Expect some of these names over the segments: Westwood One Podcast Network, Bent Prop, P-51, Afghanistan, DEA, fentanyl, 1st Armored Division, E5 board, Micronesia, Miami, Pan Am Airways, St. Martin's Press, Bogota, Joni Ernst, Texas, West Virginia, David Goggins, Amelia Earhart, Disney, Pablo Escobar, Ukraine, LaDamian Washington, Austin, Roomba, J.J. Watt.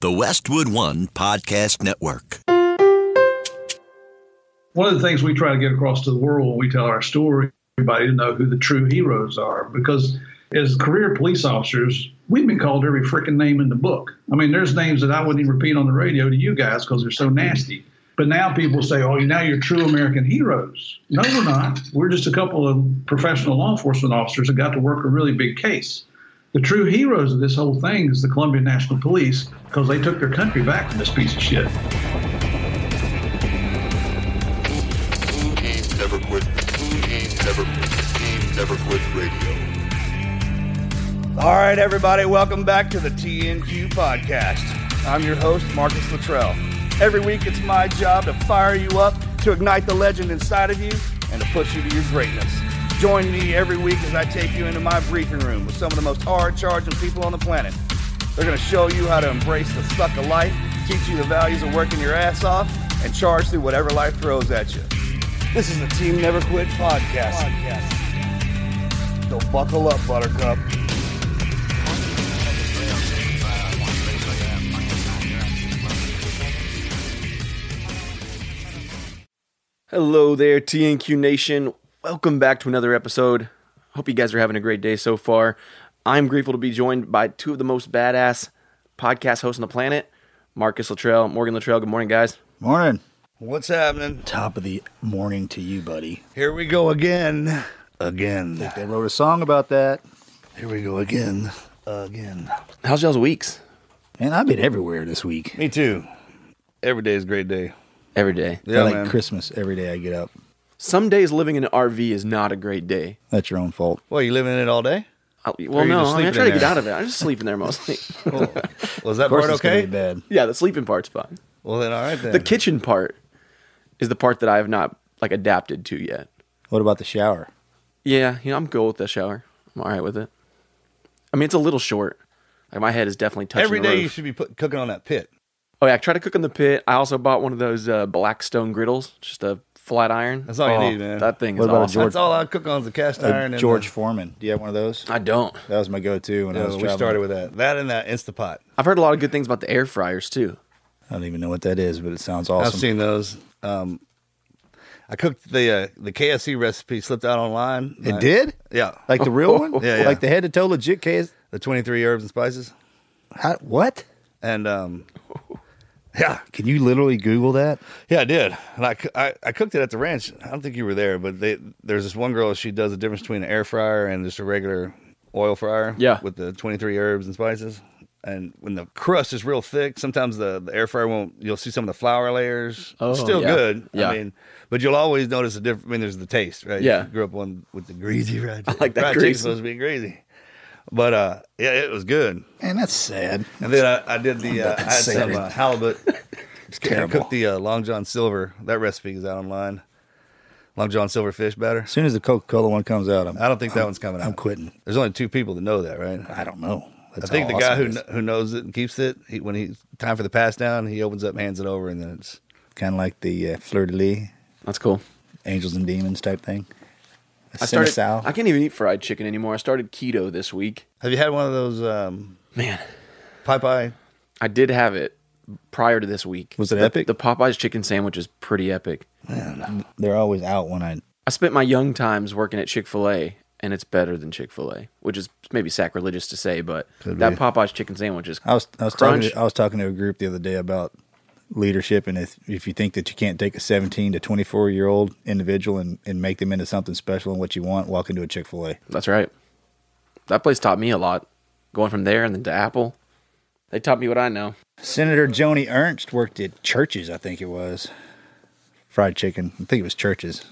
The Westwood One Podcast Network. One of the things we try to get across to the world when we tell our story, everybody to know who the true heroes are, because as career police officers, we've been called every freaking name in the book. I mean, there's names that I wouldn't even repeat on the radio to you guys because they're so nasty. But now people say, oh, now you're true American heroes. No, we're not. We're just a couple of professional law enforcement officers that got to work a really big case. The true heroes of this whole thing is the Colombian National Police, because they took their country back from this piece of shit. Team Never Quit. Team Never Quit. Team Never Quit Radio. All right, everybody, welcome back to the TNQ Podcast. I'm your host, Marcus Luttrell. Every week, it's my job to fire you up, to ignite the legend inside of you, and to push you to your greatness. Join me every week as I take you into my briefing room with some of the most hard-charging people on the planet. They're going to show you how to embrace the suck of life, teach you the values of working your ass off, and charge through whatever life throws at you. This is the Team Never Quit Podcast. So buckle up, Buttercup. Hello there, TNQ Nation. Welcome back to another episode. Hope you guys are having a great day so far. I'm grateful to be joined by two of the most badass podcast hosts on the planet, Marcus Luttrell, Morgan Luttrell. Good morning, guys. Morning. What's happening? Top of the morning to you, buddy. Here we go again. Again. I think they wrote a song about that. Here we go again. Again. How's y'all's weeks? Man, I've been everywhere this week. Me too. Every day is a great day. Every day. Yeah, like man. Christmas, every day I get up. Some days living in an RV is not a great day. That's your own fault. Well, you living in it all day? Well, no, I try to get out of it. I just sleep in there mostly. Well, was that part okay? Bad. Yeah, the sleeping part's fine. Well, then all right then. The kitchen part is the part that I have not like adapted to yet. What about the shower? Yeah, you know, I'm cool with the shower. I'm all right with it. I mean, it's a little short. Like, my head is definitely touching the roof. Every day you should be cooking on that pit. Oh, yeah, I try to cook in the pit. I also bought one of those Blackstone griddles, just a flat iron. That's all you need, man. That thing is awesome. That's all I cook on is a cast iron. And George Foreman. Do you have one of those? I don't. That was my go-to when I was traveling. We started with that. That and that Instapot. I've heard a lot of good things about the air fryers, too. I don't even know what that is, but it sounds awesome. I've seen those. I cooked the KFC recipe slipped out online. It did? Yeah. Like the real one? Yeah, yeah. Like the head-to-toe legit KFC? The 23 herbs and spices. What? And... Yeah. Can you literally Google that? Yeah, I did. And I cooked it at the ranch. I don't think you were there, but there's this one girl, she does the difference between an air fryer and just a regular oil fryer with the 23 herbs and spices. And when the crust is real thick, sometimes the air fryer won't, you'll see some of the flour layers. Oh, it's still good. Yeah. I mean, but you'll always notice a difference. I mean, there's the taste, right? Yeah. You grew up on with the greasy fried chicken. I like that fried greasy. Chicken's supposed to be greasy. But, yeah, it was good. Man, that's sad. And then I did I had some halibut. It's terrible. I cooked the Long John Silver. That recipe is out online. Long John Silver fish batter. As soon as the Coca-Cola one comes out, I don't think that one's coming out. I'm quitting. There's only two people that know that, right? I don't know. That's I think the awesome guy who knows it and keeps it, when he's time for the pass down, he opens up, hands it over, and then it's... Kind of like the fleur-de-lis. That's cool. Angels and demons type thing. I can't even eat fried chicken anymore. I started keto this week. Have you had one of those? Popeye. I did have it prior to this week. Was it epic? The Popeyes chicken sandwich is pretty epic. Man, they're always out when I spent my young times working at Chick-fil-A, and it's better than Chick-fil-A, which is maybe sacrilegious to say, but Popeyes chicken sandwich is. I was talking to a group the other day about leadership, and if you think that you can't take a 17 to 24 year old individual and make them into something special and what you want, walk into a Chick-fil-A. That's right. That place taught me a lot. Going from there and then to Apple, they taught me what I know. Senator Joni Ernst worked at Churches, I think it was. Fried chicken. I think it was Churches.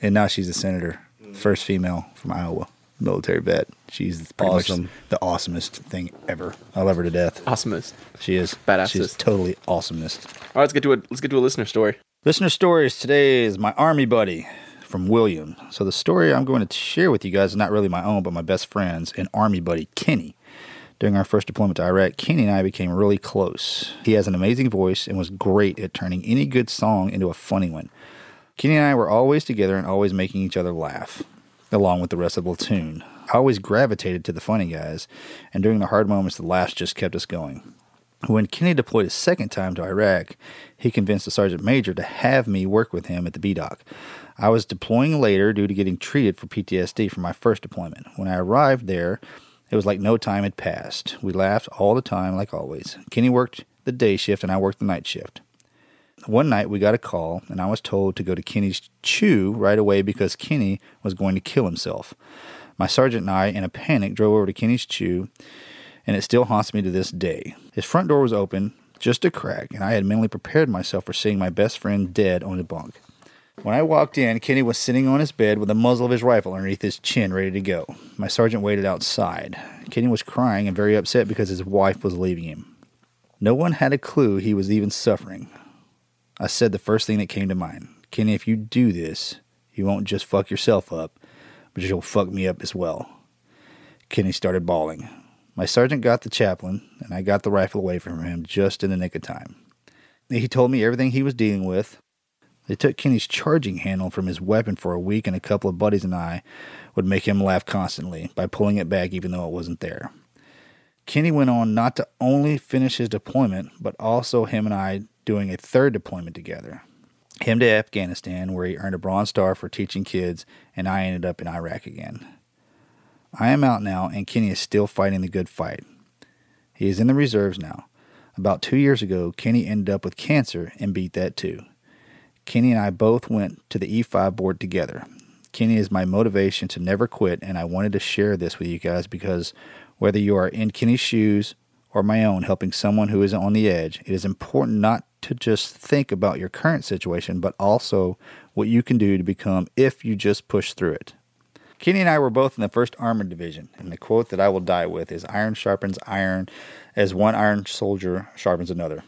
And now she's a senator. First female from Iowa. Military vet. She's awesome. The awesomest thing ever. I love her to death. Awesomest. She is. Badassest. She's totally awesomest. All right, let's get to a listener story. Listener stories today is my Army buddy from William. So the story I'm going to share with you guys is not really my own, but my best friend's and Army buddy Kenny. During our first deployment to Iraq, Kenny and I became really close. He has an amazing voice and was great at turning any good song into a funny one. Kenny and I were always together and always making each other laugh, along with the rest of the platoon. I always gravitated to the funny guys, and during the hard moments, the laughs just kept us going. When Kenny deployed a second time to Iraq, he convinced the sergeant major to have me work with him at the B-Doc. I was deploying later due to getting treated for PTSD from my first deployment. When I arrived there, it was like no time had passed. We laughed all the time, like always. Kenny worked the day shift, and I worked the night shift. One night, we got a call, and I was told to go to Kenny's Chew right away because Kenny was going to kill himself. My sergeant and I, in a panic, drove over to Kenny's Chew, and it still haunts me to this day. His front door was open, just a crack, and I had mentally prepared myself for seeing my best friend dead on a bunk. When I walked in, Kenny was sitting on his bed with the muzzle of his rifle underneath his chin, ready to go. My sergeant waited outside. Kenny was crying and very upset because his wife was leaving him. No one had a clue he was even suffering. I said the first thing that came to mind. Kenny, if you do this, you won't just fuck yourself up, but you'll fuck me up as well. Kenny started bawling. My sergeant got the chaplain, and I got the rifle away from him just in the nick of time. He told me everything he was dealing with. They took Kenny's charging handle from his weapon for a week, and a couple of buddies and I would make him laugh constantly by pulling it back even though it wasn't there. Kenny went on not to only finish his deployment, but also him and I doing a third deployment together. Him to Afghanistan, where he earned a Bronze Star for teaching kids, and I ended up in Iraq again. I am out now, and Kenny is still fighting the good fight. He is in the reserves now. About 2 years ago, Kenny ended up with cancer and beat that too. Kenny and I both went to the E5 board together. Kenny is my motivation to never quit, and I wanted to share this with you guys because whether you are in Kenny's shoes or my own helping someone who is on the edge, it is important not to just think about your current situation, but also what you can do to become if you just push through it. Kenny and I were both in the 1st Armored Division, and the quote that I will die with is, "Iron sharpens iron as one iron soldier sharpens another."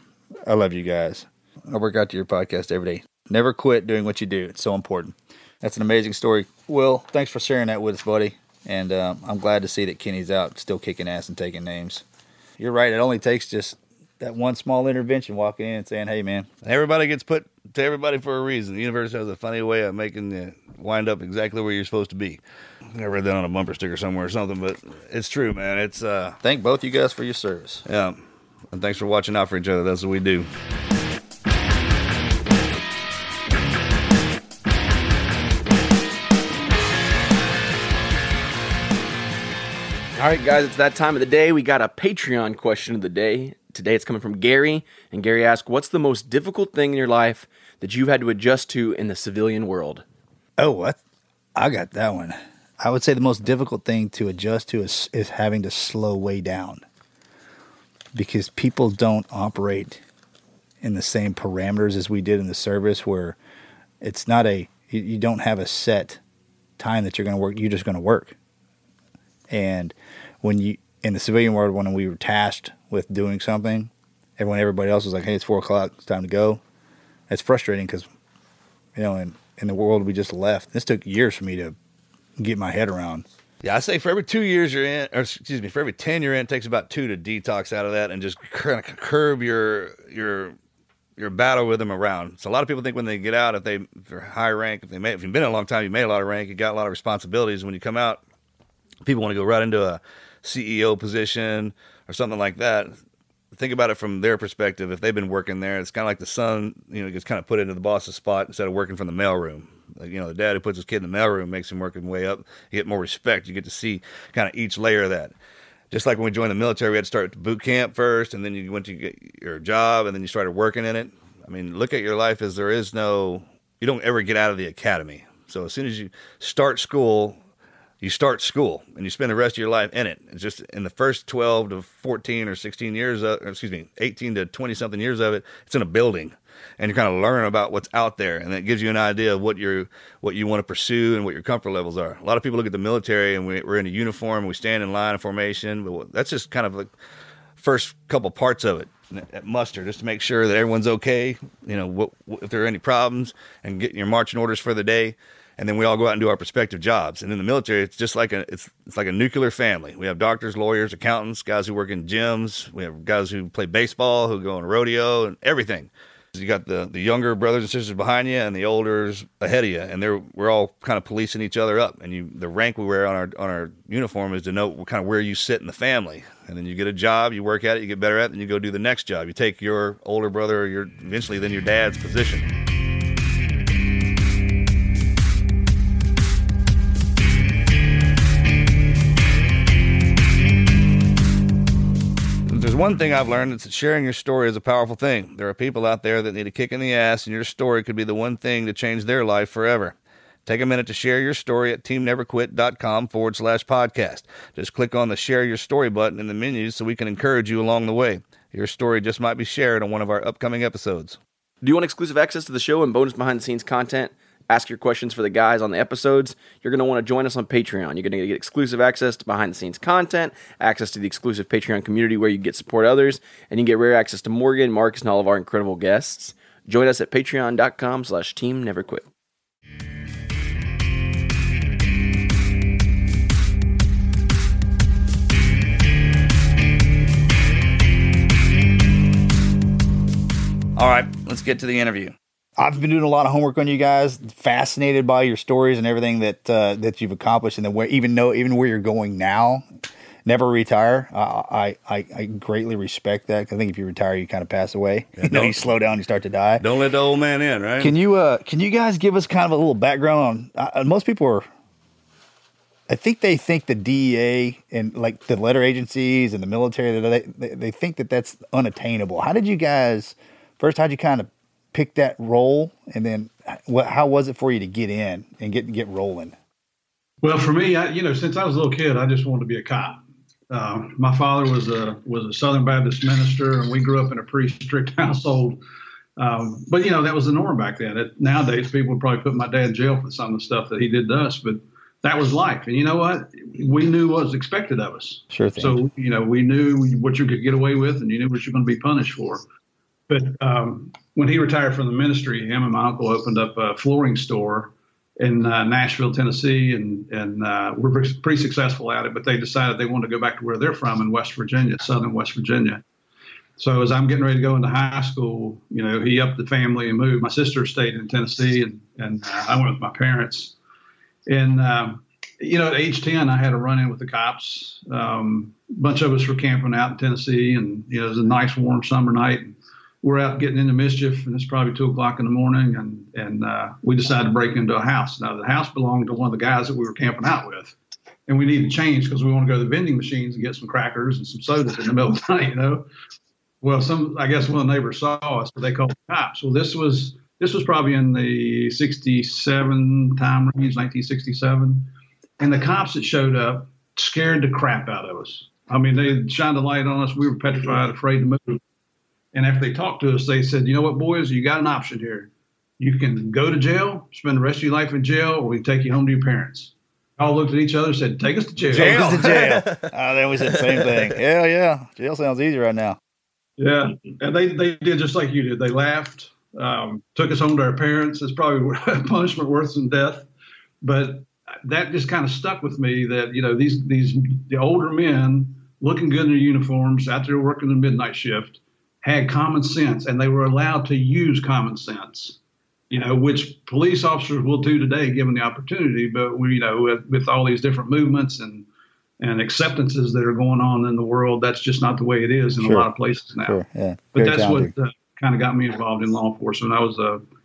I love you guys. I work out to your podcast every day. Never quit doing what you do. It's so important. That's an amazing story. Will, thanks for sharing that with us, buddy. And I'm glad to see that Kenny's out still kicking ass and taking names. You're right. It only takes just that one small intervention, walking in and saying, "Hey, man." Everybody gets put to everybody for a reason. The universe has a funny way of making you wind up exactly where you're supposed to be. I read that on a bumper sticker somewhere or something, but it's true, man. It's thank both you guys for your service. Yeah, and thanks for watching out for each other. That's what we do. All right, guys, it's that time of the day. We got a Patreon question of the day. Today it's coming from Gary, and Gary asked, "What's the most difficult thing in your life that you've had to adjust to in the civilian world?" Oh, what? I got that one. I would say the most difficult thing to adjust to is having to slow way down because people don't operate in the same parameters as we did in the service where it's not you don't have a set time that you're going to work. You're just going to work. And when you, in the civilian world, when we were tasked with doing something, everybody else was like, "Hey, it's 4 o'clock, it's time to go." It's frustrating because, you know, in the world we just left, this took years for me to get my head around. Yeah, I say for every 2 years you're in, or excuse me, for every 10 you're in, it takes about 2 to detox out of that and just kind of curb your battle with them around. So a lot of people think when they get out, if they're high rank, if you've been in a long time, you made a lot of rank, you got a lot of responsibilities. When you come out, people want to go right into a CEO position or something like that. Think about it from their perspective. If they've been working there, it's kind of like the son, you know, gets kind of put into the boss's spot instead of working from the mailroom. Like, you know, the dad who puts his kid in the mailroom makes him work his way up. You get more respect. You get to see kind of each layer of that. Just like when we joined the military, we had to start boot camp first, and then you went to get your job, and then you started working in it. I mean, look at your life as there is no, you don't ever get out of the academy. So as soon as you start school, you start school, and you spend the rest of your life in it. It's just in the first 12 to 14 or 16 years, 18 to 20-something years of it, it's in a building, and you kind of learn about what's out there, and that gives you an idea of what you want to pursue and what your comfort levels are. A lot of people look at the military, and we're in a uniform, and we stand in line of formation, but that's just kind of the first couple parts of it, at muster, just to make sure that everyone's okay, you know, if there are any problems, and getting your marching orders for the day. And then we all go out and do our prospective jobs. And in the military, it's just like it's like a nuclear family. We have doctors, lawyers, accountants, guys who work in gyms. We have guys who play baseball, who go on rodeo, and everything. You got the younger brothers and sisters behind you and the olders ahead of you, and we're all kind of policing each other up. And the rank we wear on our uniform is to know kind of where you sit in the family. And then you get a job, you work at it, you get better at it, and you go do the next job. You take your older brother or eventually then your dad's position. One thing I've learned is that sharing your story is a powerful thing. There are people out there that need a kick in the ass, and your story could be the one thing to change their life forever. Take a minute to share your story at teamneverquit.com/podcast. Just click on the Share Your Story button in the menu so we can encourage you along the way. Your story just might be shared on one of our upcoming episodes. Do you want exclusive access to the show and bonus behind-the-scenes content? Ask your questions for the guys on the episodes. You're going to want to join us on Patreon. You're going to get exclusive access to behind-the-scenes content, access to the exclusive Patreon community where you get support others, and you get rare access to Morgan, Marcus, and all of our incredible guests. Join us at patreon.com/teamneverquit. All right, let's get to the interview. I've been doing a lot of homework on you guys, fascinated by your stories and everything that you've accomplished, and even where you're going now. Never retire. I greatly respect that. I think if you retire, you kind of pass away. Yeah, you slow down, you start to die. Don't let the old man in, right? Can you guys give us kind of a little background on? Most people are. I think they think the DEA and like the letter agencies and the military, they think that that's unattainable. How did you guys? First, how'd you kind of pick that role, and then how was it for you to get in and get rolling? Well, for me, since I was a little kid, I just wanted to be a cop. My father was a Southern Baptist minister, and we grew up in a pretty strict household. But that was the norm back then. Nowadays, people would probably put my dad in jail for some of the stuff that he did to us, but that was life. And you know what? We knew what was expected of us. Sure thing. So we knew what you could get away with, and you knew what you're going to be punished for. But when he retired from the ministry, him and my uncle opened up a flooring store in Nashville, Tennessee, and we're pretty successful at it. But they decided they wanted to go back to where they're from in West Virginia, southern West Virginia. So as I'm getting ready to go into high school, he upped the family and moved. My sister stayed in Tennessee, and I went with my parents. And, at age 10, I had a run-in with the cops. A bunch of us were camping out in Tennessee, and it was a nice, warm summer night. We're out getting into mischief, and it's probably 2:00 in the morning, and we decided to break into a house. Now, the house belonged to one of the guys that we were camping out with, and we needed to change because we want to go to the vending machines and get some crackers and some sodas in the middle of the night, Well, one of the neighbors saw us, but they called the cops. Well, this was probably in the 67 time range, 1967, and the cops that showed up scared the crap out of us. I mean, they shined a light on us. We were petrified, afraid to move. And after they talked to us, they said, you know what, boys, you got an option here. You can go to jail, spend the rest of your life in jail, or we can take you home to your parents. All looked at each other and said, take us to jail. Take us to jail. They always said the same thing. Yeah. Jail sounds easy right now. Yeah. And they did just like you did. They laughed, took us home to our parents. It's probably punishment worse than death. But that just kind of stuck with me that, the older men looking good in their uniforms out there working the midnight shift had common sense, and they were allowed to use common sense, which police officers will do today given the opportunity. But we, with all these different movements and acceptances that are going on in the world, that's just not the way it is in a lot of places now. Sure. Yeah. But that's challenging. What kind of got me involved in law enforcement. I was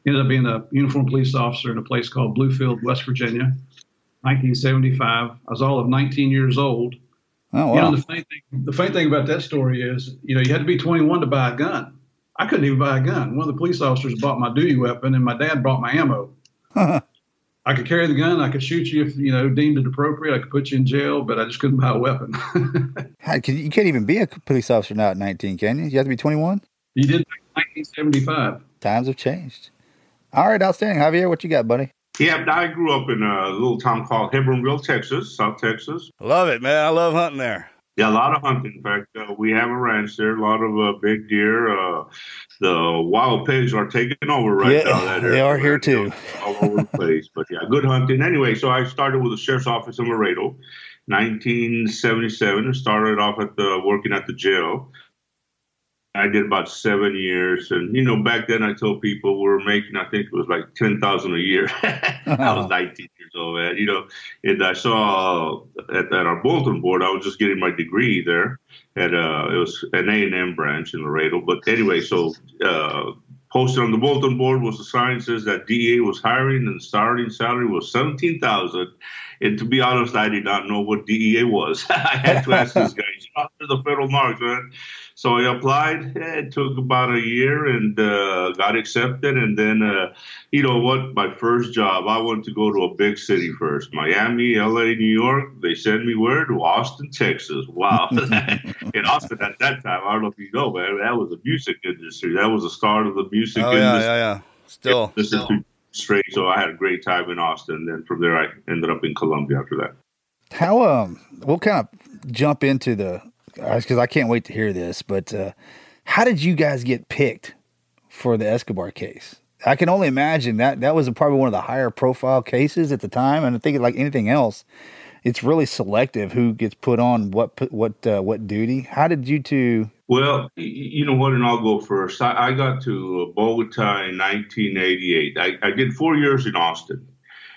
ended up being a uniformed police officer in a place called Bluefield, West Virginia, 1975. I was all of 19 years old. Oh, wow. The funny thing about that story is, you had to be 21 to buy a gun. I couldn't even buy a gun. One of the police officers bought my duty weapon, and my dad bought my ammo. I could carry the gun. I could shoot you if, deemed it appropriate. I could put you in jail, but I just couldn't buy a weapon. You can't even be a police officer now at 19, can you? You have to be 21? You did back in 1975. Times have changed. All right, outstanding. Javier, what you got, buddy? Yeah, I grew up in a little town called Hebronville, Texas, South Texas. Love it, man. I love hunting there. Yeah, a lot of hunting. In fact, we have a ranch there, a lot of big deer. The wild pigs are taking over now. That they are here, too. All over the place. But, yeah, good hunting. Anyway, so I started with the sheriff's office in Laredo, 1977. Started off working at the jail. I did about 7 years. And, you know, back then I told people we were making, I think it was like $10,000 a year. I was 19 years old, man. You know, and I saw at our bulletin board, I was just getting my degree there it was an A&M branch in Laredo. But anyway, so posted on the bulletin board was the sign says that DEA was hiring and starting salary was $17,000. And to be honest, I did not know what DEA was. I had to ask this guy. After the federal narcs, man. So I applied. It took about a year and got accepted. And then, you know what? My first job, I wanted to go to a big city first. Miami, L.A., New York. They sent me where? To Austin, Texas. Wow. In Austin at that time, I don't know if you know, man, that was the music industry. That was the start of the music industry. Yeah. Still. Straight. So I had a great time in Austin. Then from there, I ended up in Colombia after that. How we'll kind of jump into the because I can't wait to hear this. But how did you guys get picked for the Escobar case? I can only imagine that was probably one of the higher profile cases at the time. And I think like anything else, it's really selective who gets put on what duty. How did you two? Well, you know what, and I'll go first. I got to Bogota in 1988. I did 4 years in Austin.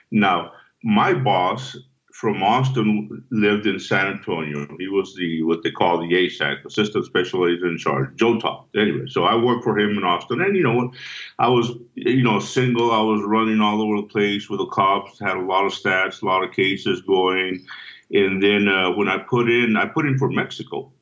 Now my boss from Austin lived in San Antonio. He was what they call the ASAC, Assistant Special Agent in Charge, Joe Top. Anyway, so I worked for him in Austin. And, you know, I was, you know, single. I was running all over the place with the cops, had a lot of stats, a lot of cases going. And then when I put in for Mexico.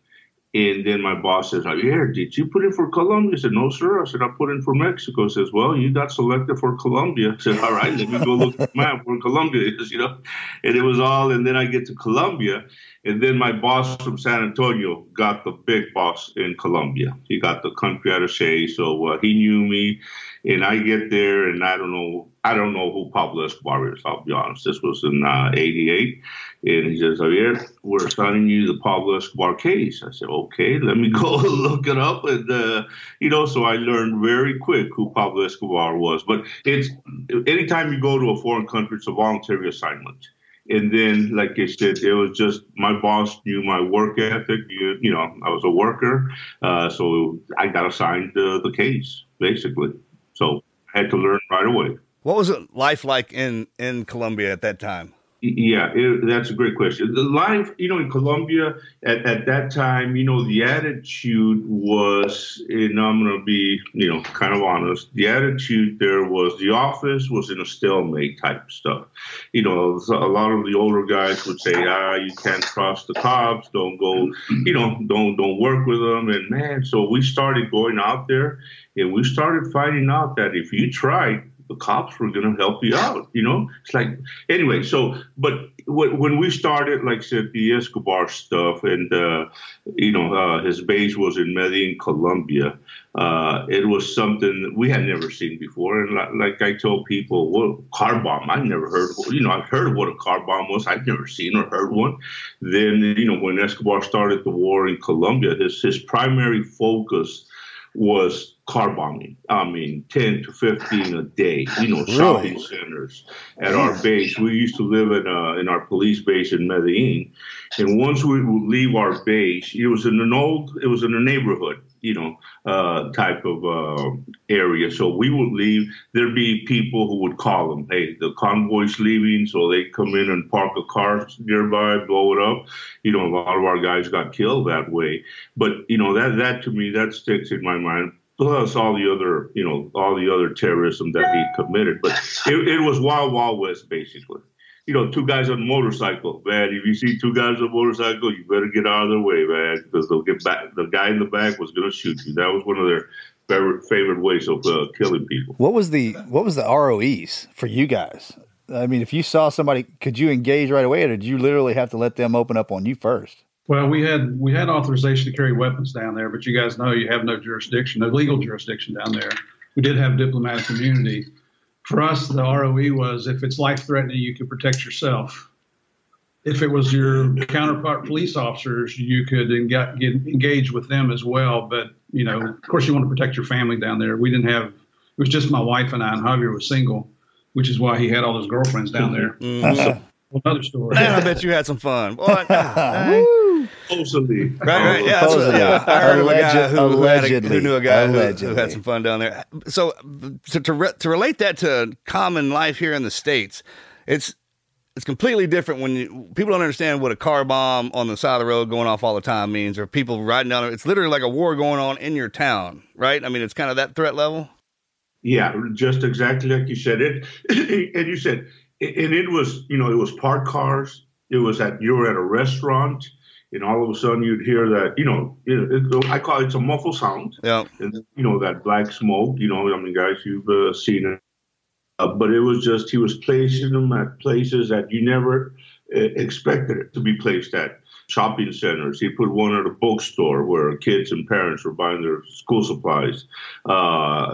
And then my boss says, Javier, did you put in for Colombia? I said, no, sir. I said, I put in for Mexico. He says, well, you got selected for Colombia. I said, all right, let me go look at the map where Colombia is, you know. And it was all, and then I get to Colombia. And then my boss from San Antonio got the big boss in Colombia. He got the country attaché. So he knew me. And I get there, and I don't know who Pablo Escobar is, I'll be honest. This was in 88. And he says, Javier, we're assigning you the Pablo Escobar case. I said, okay, let me go look it up. And, you know, so I learned very quick who Pablo Escobar was. But it's anytime you go to a foreign country, it's a voluntary assignment. And then, like I said, it was just my boss knew my work ethic. You know, I was a worker. So I got assigned the case, basically. So I had to learn right away. What was life like in Colombia at that time? Yeah, that's a great question. The life, you know, in Colombia at that time, you know, the attitude was, and I'm going to be, you know, kind of honest, the attitude there was the office was in a stalemate type stuff. You know, a lot of the older guys would say, you can't trust the cops, don't go, you know, don't work with them. And, man, so we started going out there and we started finding out that if you tried, the cops were going to help you out, you know? It's like, anyway, so, but when we started, like I said, the Escobar stuff and, you know, his base was in Medellin, Colombia. It was something that we had never seen before. And like I told people, well, car bomb, I've never heard of, you know, I've heard of what a car bomb was. I've never seen or heard one. Then, you know, when Escobar started the war in Colombia, his primary focus was car bombing. I mean, 10 to 15 a day, you know, shopping centers at our base. We used to live in our police base in Medellin. And once we would leave our base, it was in a neighborhood, you know, type of area. So we would leave. There'd be people who would call them, hey, the convoy's leaving. So they'd come in and park a car nearby, blow it up. You know, a lot of our guys got killed that way. But, you know, that to me, that sticks in my mind. Plus all the other, you know, terrorism that he committed. But it was Wild Wild West, basically. You know, two guys on a motorcycle, man. If you see two guys on a motorcycle, you better get out of their way, man, because they'll get back. The guy in the back was going to shoot you. That was one of their favorite ways of killing people. What was the ROEs for you guys? I mean, if you saw somebody, could you engage right away, or did you literally have to let them open up on you first? Well, we had authorization to carry weapons down there, but you guys know you have no jurisdiction, no legal jurisdiction down there. We did have diplomatic immunity. For us, the ROE was if it's life-threatening, you could protect yourself. If it was your counterpart police officers, you could engage with them as well. But, you know, of course, you want to protect your family down there. We didn't have – it was just my wife and I, and Javier was single, which is why he had all his girlfriends down there. Mm-hmm. So, another story. Man, I bet you had some fun. Boy, Supposedly. Right. Yeah. Supposedly. Yeah. I heard of a guy who knew a guy who had some fun down there. So to relate that to common life here in the States, it's completely different when people don't understand what a car bomb on the side of the road going off all the time means, or people riding down. It's literally like a war going on in your town, right? I mean, it's kind of that threat level. Yeah, just exactly like you said it. And you said, and it was, you know, it was parked cars. It was that you were at a restaurant, and all of a sudden you'd hear that, you know, I call it a muffle sound. Yeah. And, you know, that black smoke, you know, I mean, guys, you've seen it. But it was just, he was placing them at places that you never expected it to be placed at. Shopping centers. He put one at a bookstore where kids and parents were buying their school supplies.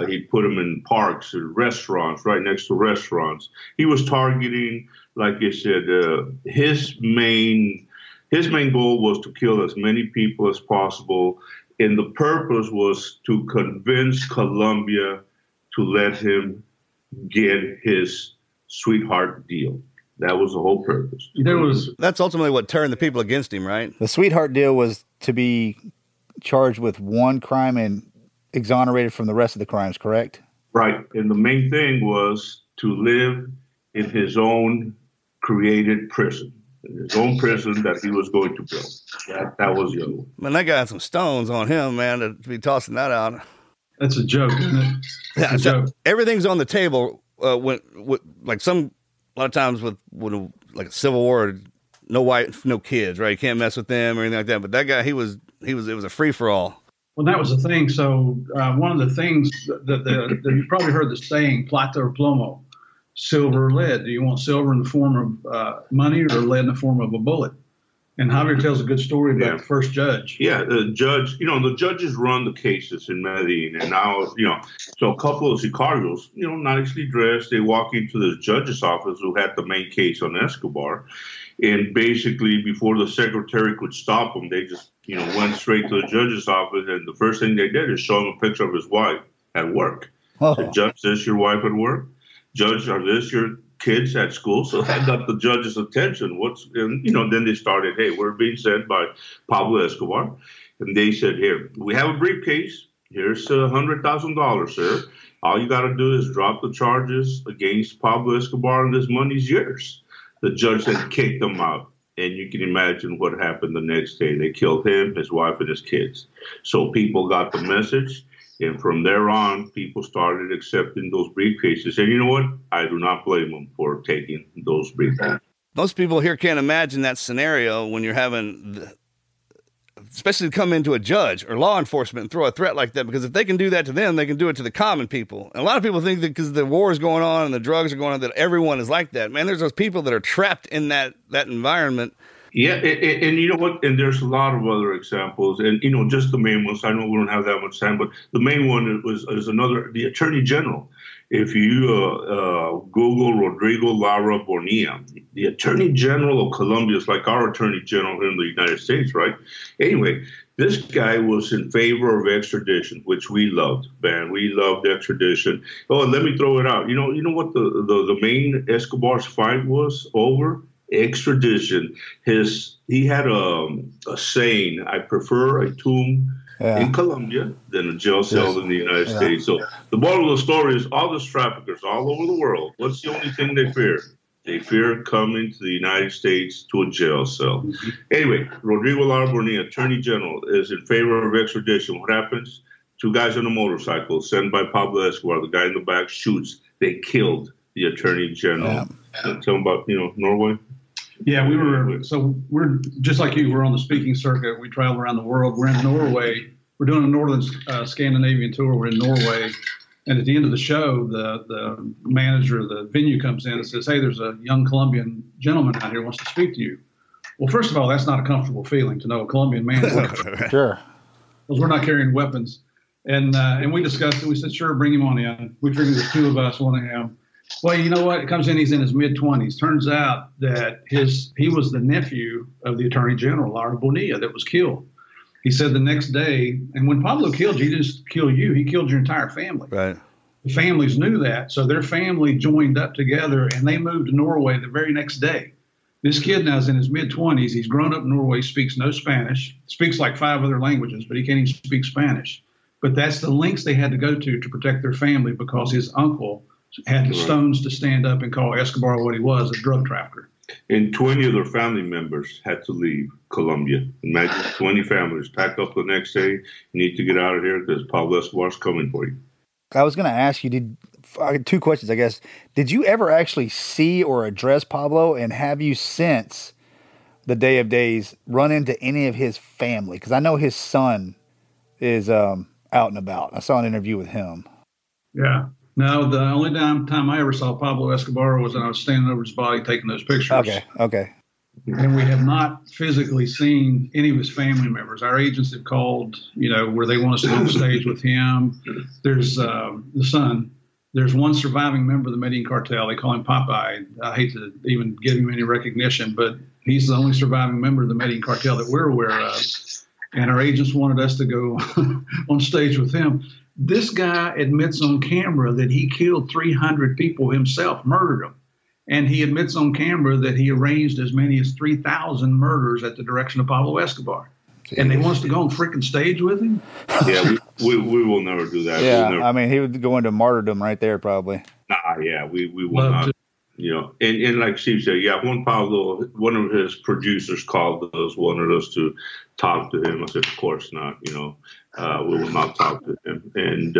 He put them in parks and restaurants, right next to restaurants. He was targeting, like you said, his main goal was to kill as many people as possible. And the purpose was to convince Colombia to let him get his sweetheart deal. That was the whole purpose. That's ultimately what turned the people against him, right? The sweetheart deal was to be charged with one crime and exonerated from the rest of the crimes, correct? Right. And the main thing was to live in his own created prison. His own prison that he was going to build. That was the other one. Man, that guy had some stones on him, man, to be tossing that out. That's a joke, isn't it? Yeah, so everything's on the table. A lot of times with like a civil war, no wife, no kids, right? You can't mess with them or anything like that. But that guy, it was a free for all. Well, that was the thing. So one of the things that you probably heard the saying, plata or plomo, silver or lead. Do you want silver in the form of money or lead in the form of a bullet? And Javier tells a good story about the first judge. Yeah, the judge, you know, the judges run the cases in Medellin. And now, you know, so a couple of sicarios, you know, nicely dressed, they walk into the judge's office who had the main case on Escobar. And basically, before the secretary could stop them, they just, you know, went straight to the judge's office. And the first thing they did is show him a picture of his wife at work. Oh. The judge, is this your wife at work? Judge, are this your kids at school? So that got the judge's attention. Then they started, hey, we're being sent by Pablo Escobar. And they said, here, we have a briefcase. Here's $100,000, sir. All you got to do is drop the charges against Pablo Escobar, and this money's yours. The judge had kicked them out. And you can imagine what happened the next day. They killed him, his wife, and his kids. So people got the message. And from there on, people started accepting those briefcases. And you know what? I do not blame them for taking those briefcases. Most people here can't imagine that scenario when you're having, especially to come into a judge or law enforcement and throw a threat like that. Because if they can do that to them, they can do it to the common people. And a lot of people think that because the war is going on and the drugs are going on, that everyone is like that. Man, there's those people that are trapped in that environment. Yeah, and you know what? And there's a lot of other examples. And, you know, just the main ones. I know we don't have that much time, but the main one is the Attorney General. If you Google Rodrigo Lara Bonilla, the Attorney General of Colombia is like our Attorney General here in the United States, right? Anyway, this guy was in favor of extradition, which we loved, man. We loved extradition. Oh, and let me throw it out. You know what the main Escobar's fight was over? Extradition. He had a saying, I prefer a tomb in Colombia than a jail cell in the United States. So the moral of the story is all these traffickers all over the world, what's the only thing they fear? They fear coming to the United States to a jail cell. Mm-hmm. Anyway, Rodrigo Lara Bonilla, Attorney General, is in favor of extradition. What happens? Two guys on a motorcycle sent by Pablo Escobar. The guy in the back shoots. They killed the Attorney General. Tell them about, you know, Norway. Yeah, we were. So we're just like you. We're on the speaking circuit. We travel around the world. We're in Norway. We're doing a northern Scandinavian tour. We're in Norway, and at the end of the show, the manager of the venue comes in and says, "Hey, there's a young Colombian gentleman out here who wants to speak to you." Well, first of all, that's not a comfortable feeling to know a Colombian man. Sure, because we're not carrying weapons, and we discussed it. We said, "Sure, bring him on in." We figured there's two of us, one of him. Well, you know what? It comes in, he's in his mid-20s. Turns out that he was the nephew of the Attorney General, Lara Bonilla, that was killed. He said the next day, and when Pablo killed you, he didn't just kill you. He killed your entire family. Right. The families knew that, so their family joined up together, and they moved to Norway the very next day. This kid now is in his mid-20s. He's grown up in Norway, speaks no Spanish, speaks like 5 other languages, but he can't even speak Spanish. But that's the lengths they had to go to protect their family, because his uncle had the stones to stand up and call Escobar what he was, a drug trafficker. And 20 of their family members had to leave Colombia. Imagine 20 families packed up the next day. You need to get out of here because Pablo Escobar's coming for you. I was going to ask you, two questions, I guess. Did you ever actually see or address Pablo, and have you since the day of days run into any of his family? Because I know his son is out and about. I saw an interview with him. Yeah. No, the only time I ever saw Pablo Escobar was when I was standing over his body taking those pictures. Okay. And we have not physically seen any of his family members. Our agents have called, where they want us to go on stage with him. There's the son. There's one surviving member of the Medellin cartel. They call him Popeye. I hate to even give him any recognition, but he's the only surviving member of the Medellin cartel that we're aware of. And our agents wanted us to go on stage with him. This guy admits on camera that he killed 300 people himself, murdered them. And he admits on camera that he arranged as many as 3,000 murders at the direction of Pablo Escobar. Jeez. And they want us to go on freaking stage with him? Yeah, we will never do that. Yeah, he would go into martyrdom right there probably. We will not. And like Steve said, when Pablo, one of his producers called us, wanted us to talk to him. I said, of course not, we will not talk to him. And,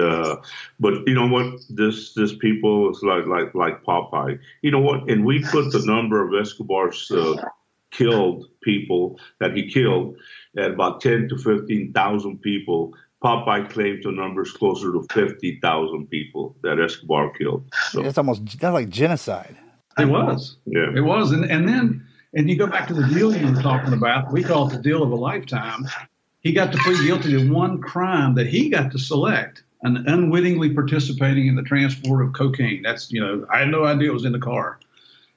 but you know what, this people is like Popeye, and we put the number of Escobar's, killed people that he killed at about 10 to 15,000 people. Popeye claimed to numbers closer to 50,000 people that Escobar killed. So. That's like genocide. It was. Yeah. It was. And then you go back to the deal you were talking about. We call it the deal of a lifetime. He got to plead guilty to one crime that he got to select, an unwittingly participating in the transport of cocaine. That's, I had no idea it was in the car.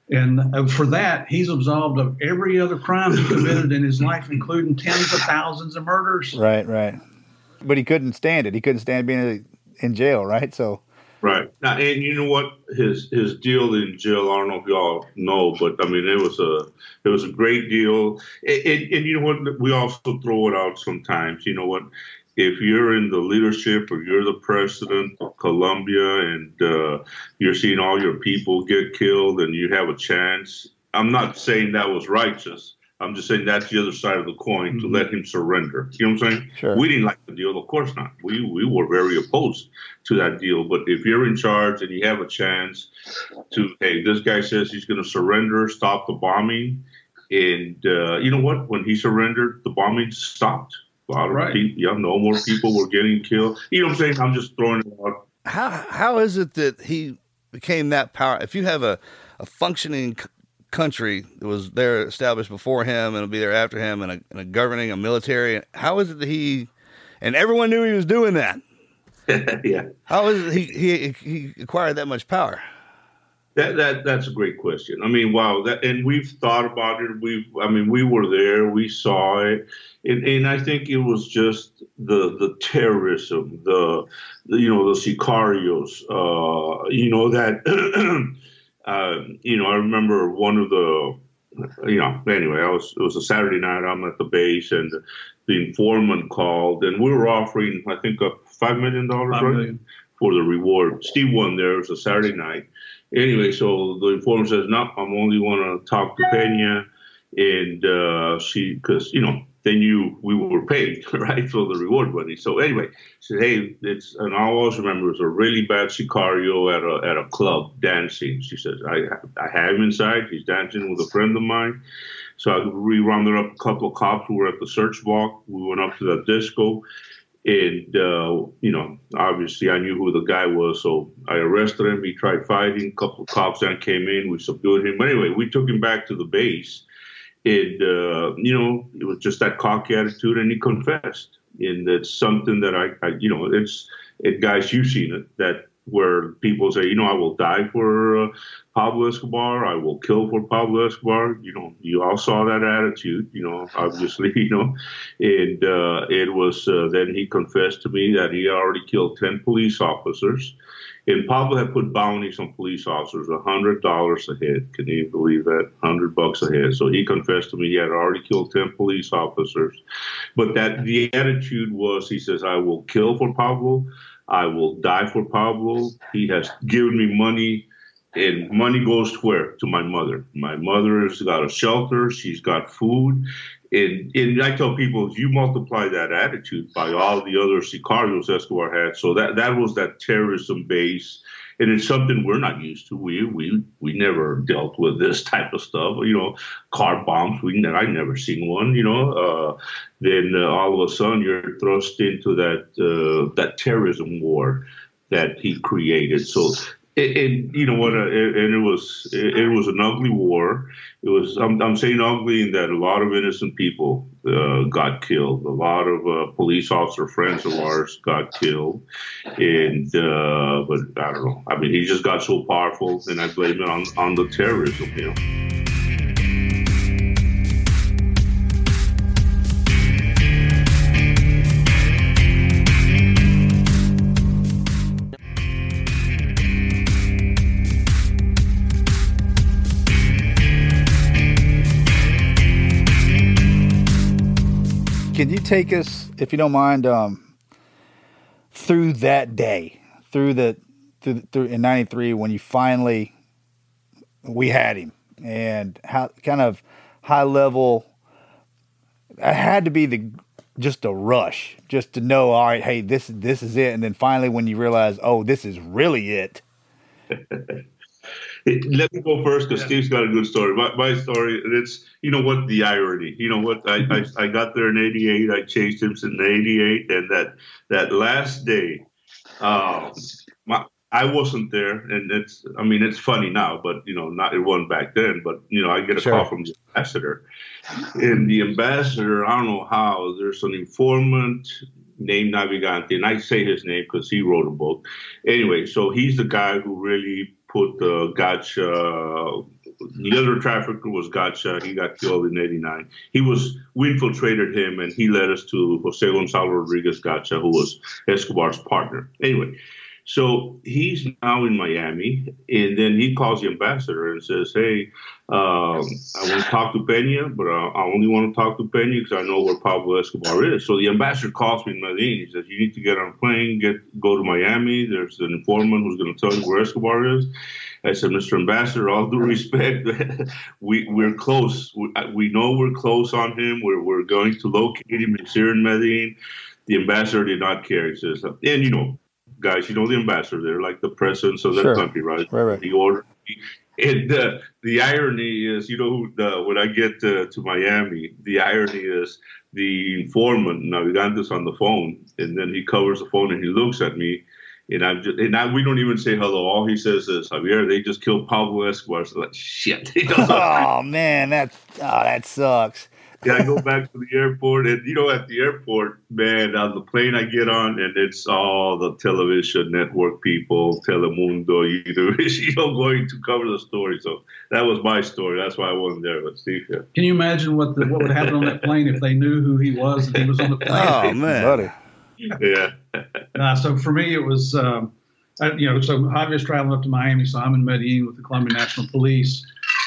And for that, he's absolved of every other crime he committed in his life, including tens of thousands of murders. Right. But he couldn't stand it. He couldn't stand being in jail, right? So, right. Now, and you know what? His deal in jail, I don't know if y'all know, but, it was a great deal. And you know what? We also throw it out sometimes. You know what? If you're in the leadership or you're the president of Colombia and you're seeing all your people get killed and you have a chance, I'm not saying that was righteous. I'm just saying that's the other side of the coin, to let him surrender. You know what I'm saying? Sure. We didn't like the deal. Of course not. We were very opposed to that deal. But if you're in charge and you have a chance to, hey, this guy says he's going to surrender, stop the bombing. And you know what? When he surrendered, the bombing stopped. A lot of people, no more people were getting killed. You know what I'm saying? I'm just throwing it out. How is it that he became that power? If you have a functioning country that was there established before him and will be there after him, and a governing, a military. How is it that he, and everyone knew he was doing that? Yeah. How is it he acquired that much power? That's a great question. I mean, wow. And we've thought about it. We were there. We saw it. And I think it was just the terrorism, the sicarios, that, I remember one of the, it was a Saturday night. I'm at the base, and the informant called, and we were offering, I think, a $5 million for the reward. Steve won there. It was a Saturday night. Anyway, so the informant says, no, I'm only want to talk to Peña. And they knew we were paid, right, for the reward money. So anyway, said, hey, and I always remember it was a really bad sicario at a club dancing. She says, I have him inside. He's dancing with a friend of mine. So we rounded up a couple of cops who were at the search block. We went up to the disco. And, obviously I knew who the guy was, so I arrested him. He tried fighting. A couple of cops then came in. We subdued him. But anyway, we took him back to the base. And, it was just that cocky attitude, and he confessed. And it's something that guys, you've seen it, that where people say, you know, I will die for Pablo Escobar. I will kill for Pablo Escobar. You know, you all saw that attitude, you know, obviously, you know. And it was then he confessed to me that he already killed 10 police officers. And Pablo had put bounties on police officers, $100 a head. Can you believe that? $100 a head. So he confessed to me he had already killed 10 police officers. But that the attitude was, he says, I will kill for Pablo. I will die for Pablo. He has given me money, and money goes to where? To my mother. My mother's got a shelter. She's got food. And I tell people, if you multiply that attitude by all the other sicarios Escobar had, so that was that terrorism base. And it's something we're not used to. We never dealt with this type of stuff, you know, car bombs. I never seen one, you know. Then all of a sudden you're thrust into that terrorism war that he created. So, and you know what? And it was an ugly war. It was. I'm saying ugly in that a lot of innocent people got killed. A lot of police officer friends of ours got killed, and but I don't know. I mean, he just got so powerful, and I blame it on the terrorism, you know. Can you take us, if you don't mind, through that day, through in '93 when you finally we had him, and how kind of high level? It had to be just a rush, just to know, all right, hey, this is it, and then finally when you realize, oh, this is really it. Let me go first because Steve's got a good story. My story, it's, you know what, the irony. You know what, I got there in 88. I chased him since 88. And that last day, I wasn't there. And it's funny now, but, you know, it wasn't back then. But, you know, I get a call from the ambassador. And the ambassador, I don't know how, there's an informant named Navigante. And I say his name because he wrote a book. Anyway, so he's the guy who really put Gotcha. The other trafficker was Gotcha. He got killed in 89. We infiltrated him, and he led us to Jose Gonzalo Rodriguez Gotcha, who was Escobar's partner. Anyway, so he's now in Miami, and then he calls the ambassador and says, hey, I want to talk to Peña, but I only want to talk to Peña because I know where Pablo Escobar is. So the ambassador calls me in Medellin. He says, you need to get on a plane, go to Miami. There's an informant who's going to tell you where Escobar is. I said, Mr. Ambassador, all due respect, we're close. We know we're close on him. We're going to locate him. He's here in Medellin. The ambassador did not care. He says, and you know, guys, you know the ambassador, they're like the president of that country, right? The order. And the irony is, you know, when I get to Miami, the irony is the informant, Navigante's on the phone, and then he covers the phone and he looks at me, and we don't even say hello. All he says is, Javier, they just killed Pablo Escobar. So like, shit. Oh man, that sucks. Yeah, I go back to the airport, and, you know, at the airport, man, on the plane I get on, and it's all the television network people, Telemundo, going to cover the story. So that was my story. That's why I wasn't there. But Steve, yeah. Can you imagine what would happen on that plane if they knew who he was and he was on the plane? Oh, man. Yeah. So for me, it was, so Javier's traveling up to Miami, so I'm in Medellin with the Colombian National Police.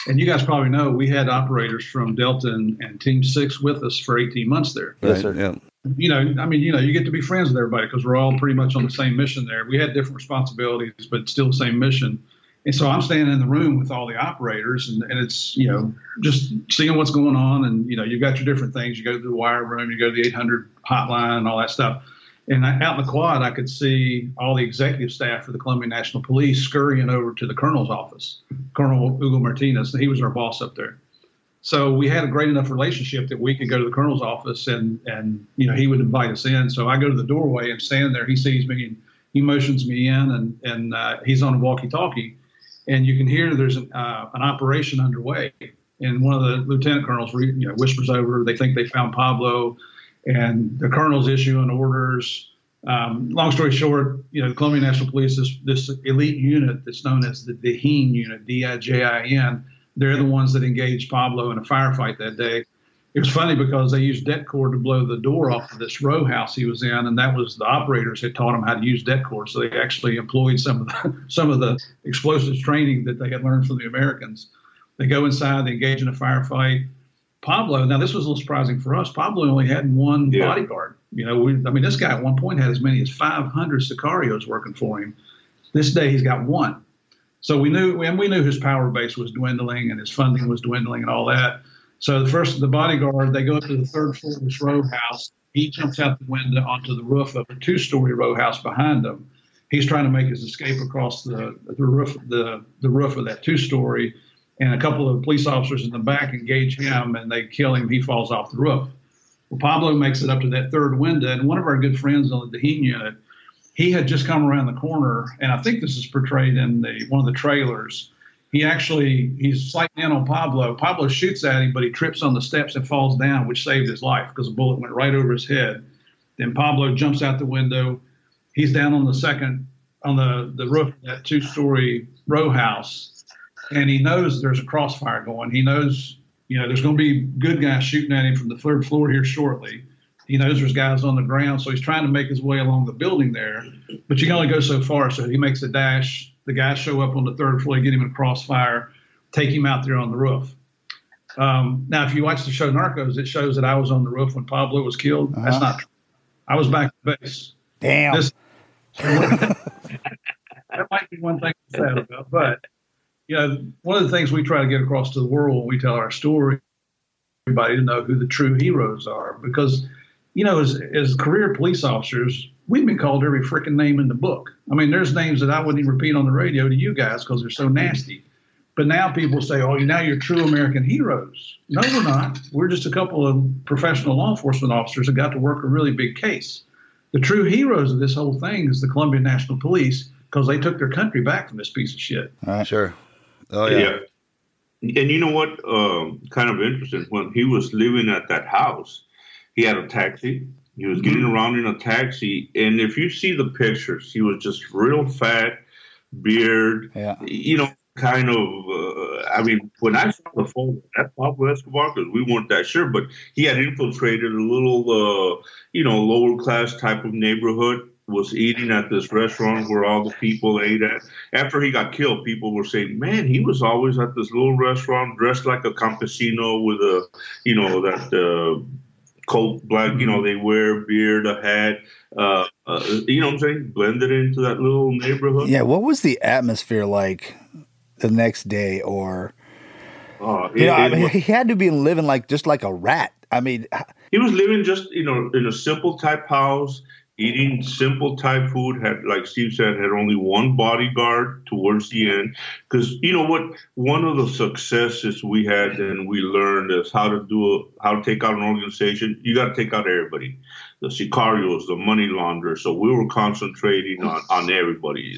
And you guys probably know we had operators from Delta and Team 6 with us for 18 months there. Yes, sir. Yeah. You know, I mean, you know, you get to be friends with everybody because we're all pretty much on the same mission there. We had different responsibilities, but still the same mission. And so I'm standing in the room with all the operators, and it's, you know, just seeing what's going on. And, you know, you've got your different things. You go to the wire room, you go to the 800 hotline and all that stuff. And out in the quad, I could see all the executive staff for the Colombian National Police scurrying over to the colonel's office, Colonel Hugo Martinez. He was our boss up there. So we had a great enough relationship that we could go to the colonel's office, and you know, he would invite us in. So I go to the doorway and stand there. He sees me, and he motions me in, and he's on a walkie-talkie. And you can hear there's an operation underway. And one of the lieutenant colonels whispers over, they think they found Pablo. And the colonel's issuing orders, Long story short, you know, the Colombian National Police is this elite unit that's known as the Dijin unit, D-I-J-I-N. They're the ones that engaged Pablo in a firefight that day. It was funny because they used deck cord to blow the door off of this row house he was in, and that was the operators had taught him how to use deck cord. So they actually employed some of the explosives training that they had learned from the Americans. They go inside, they engage in a firefight. Pablo, now this was a little surprising for us. Pablo only had one bodyguard. You know, this guy at one point had as many as 500 sicarios working for him. This day he's got one. So we knew his power base was dwindling and his funding was dwindling and all that. So the bodyguard, they go up to the third floor of this row house. He jumps out the window onto the roof of a two-story row house behind them. He's trying to make his escape across the roof of that two-story, and a couple of police officers in the back engage him, and they kill him. He falls off the roof. Well, Pablo makes it up to that third window, and one of our good friends on the Dijin unit, he had just come around the corner, and I think this is portrayed in one of the trailers. He's sighting in on Pablo. Pablo shoots at him, but he trips on the steps and falls down, which saved his life because a bullet went right over his head. Then Pablo jumps out the window. He's down on the roof of that two-story row house, and he knows there's a crossfire going. He knows, you know, there's going to be good guys shooting at him from the third floor here shortly. He knows there's guys on the ground, so he's trying to make his way along the building there, but you can only go so far, so he makes a dash. The guys show up on the third floor, get him in a crossfire, take him out there on the roof. Now, if you watch the show Narcos, it shows that I was on the roof when Pablo was killed. Uh-huh. That's not true. I was back at base. Damn. That might be one thing to say about, but you know, one of the things we try to get across to the world when we tell our story, everybody to know who the true heroes are, because you know, as career police officers, we've been called every freaking name in the book. I mean, there's names that I wouldn't even repeat on the radio to you guys because they're so nasty. But now people say, oh, now you're true American heroes. No, we're not. We're just a couple of professional law enforcement officers that got to work a really big case. The true heroes of this whole thing is the Colombian National Police because they took their country back from this piece of shit. Sure. Oh, yeah. And you know what? Kind of interesting, when he was living at that house, he had a taxi. He was getting around in a taxi. And if you see the pictures, he was just real fat, beard, you know, kind of, I mean, when I saw the photo, that's Pablo Escobar because we weren't that sure, but he had infiltrated a little, you know, lower class type of neighborhood, was eating at this restaurant where all the people ate at. After he got killed, people were saying, man, he was always at this little restaurant dressed like a campesino with a, you know, that, coat, black, you know, they wear beard, a hat, you know what I'm saying? Blended into that little neighborhood. Yeah. What was the atmosphere like the next day or, he had to be living just like a rat. I mean, he was living just, you know, in a simple type house, eating simple type food, had, like Steve said, had only one bodyguard towards the end. Because, you know what, one of the successes we had and we learned is how to take out an organization. You got to take out everybody, the sicarios, the money launderers. So we were concentrating on everybody.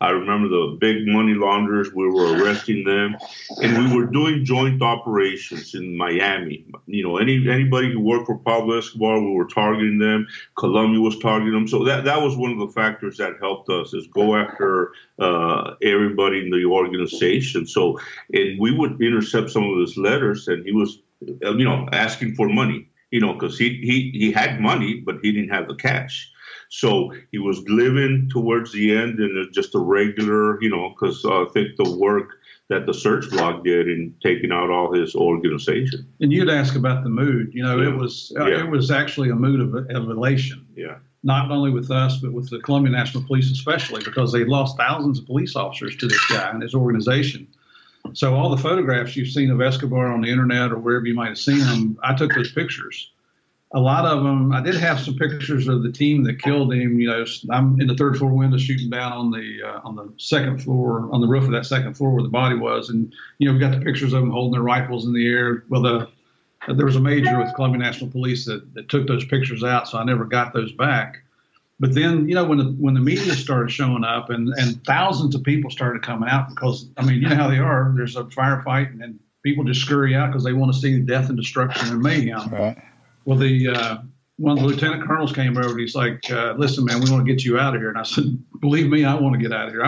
I remember the big money launderers, we were arresting them. And we were doing joint operations in Miami. You know, anybody who worked for Pablo Escobar, we were targeting them. Colombia was targeting them. So that was one of the factors that helped us is go after everybody in the organization. So, and we would intercept some of his letters, and he was, you know, asking for money, you know, because he had money, but he didn't have the cash. So he was living towards the end in just a regular, you know, because I think the work that the search block did in taking out all his organization. And you'd ask about the mood. You know, it was actually a mood of elation. Yeah. Not only with us, but with the Colombian National Police especially, because they lost thousands of police officers to this guy and his organization. So all the photographs you've seen of Escobar on the internet or wherever you might have seen him, I took those pictures. A lot of them, I did have some pictures of the team that killed him. You know, I'm in the third floor window shooting down on the second floor, on the roof of that second floor where the body was. And, you know, we got the pictures of them holding their rifles in the air. Well, there was a major with Colombia National Police that took those pictures out, so I never got those back. But then, you know, when the media started showing up and thousands of people started coming out because, I mean, you know how they are. There's a firefight and then people just scurry out because they want to see death and destruction and mayhem. Right. Well, the one of the lieutenant colonels came over and he's like, listen, man, we want to get you out of here. And I said, believe me, I want to get out of here.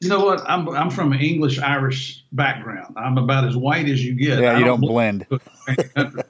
You know what? I'm from an English-Irish background. I'm about as white as you get. Yeah, you don't blend. And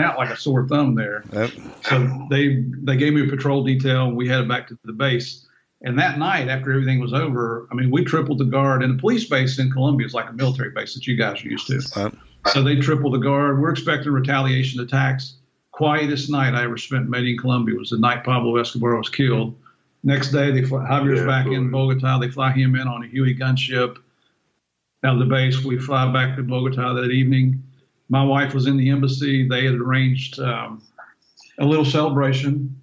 out like a sore thumb there. Yep. So they gave me a patrol detail. And we headed back to the base. And that night, after everything was over, I mean, we tripled the guard. And the police base in Colombia is like a military base that you guys are used to. Yep. So they tripled the guard. We're expecting retaliation attacks. Quietest night I ever spent in Medellin, Colombia was the night Pablo Escobar was killed. Next day, they fly, Javier's back in Bogota. They fly him in on a Huey gunship out of the base. We fly back to Bogota that evening. My wife was in the embassy. They had arranged a little celebration,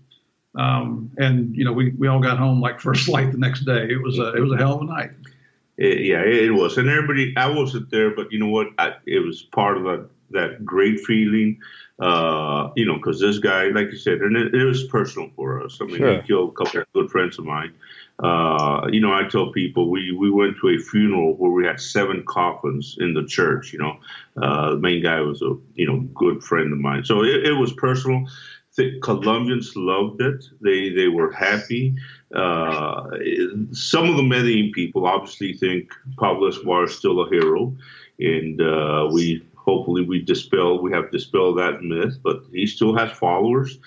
and you know we all got home like first light the next day. It was a hell of a night. It was, and everybody. I wasn't there, but you know what? It was part of that great feeling. You know, because this guy, like you said, and it was personal for us. I mean, sure. He killed a couple of good friends of mine. You know, I tell people we went to a funeral where we had 7 coffins in the church. You know, the main guy was a good friend of mine, so it was personal. The Colombians loved it. They were happy. Some of the Medellin people obviously think Pablo Escobar is still a hero, and hopefully we have dispelled that myth, but he still has followers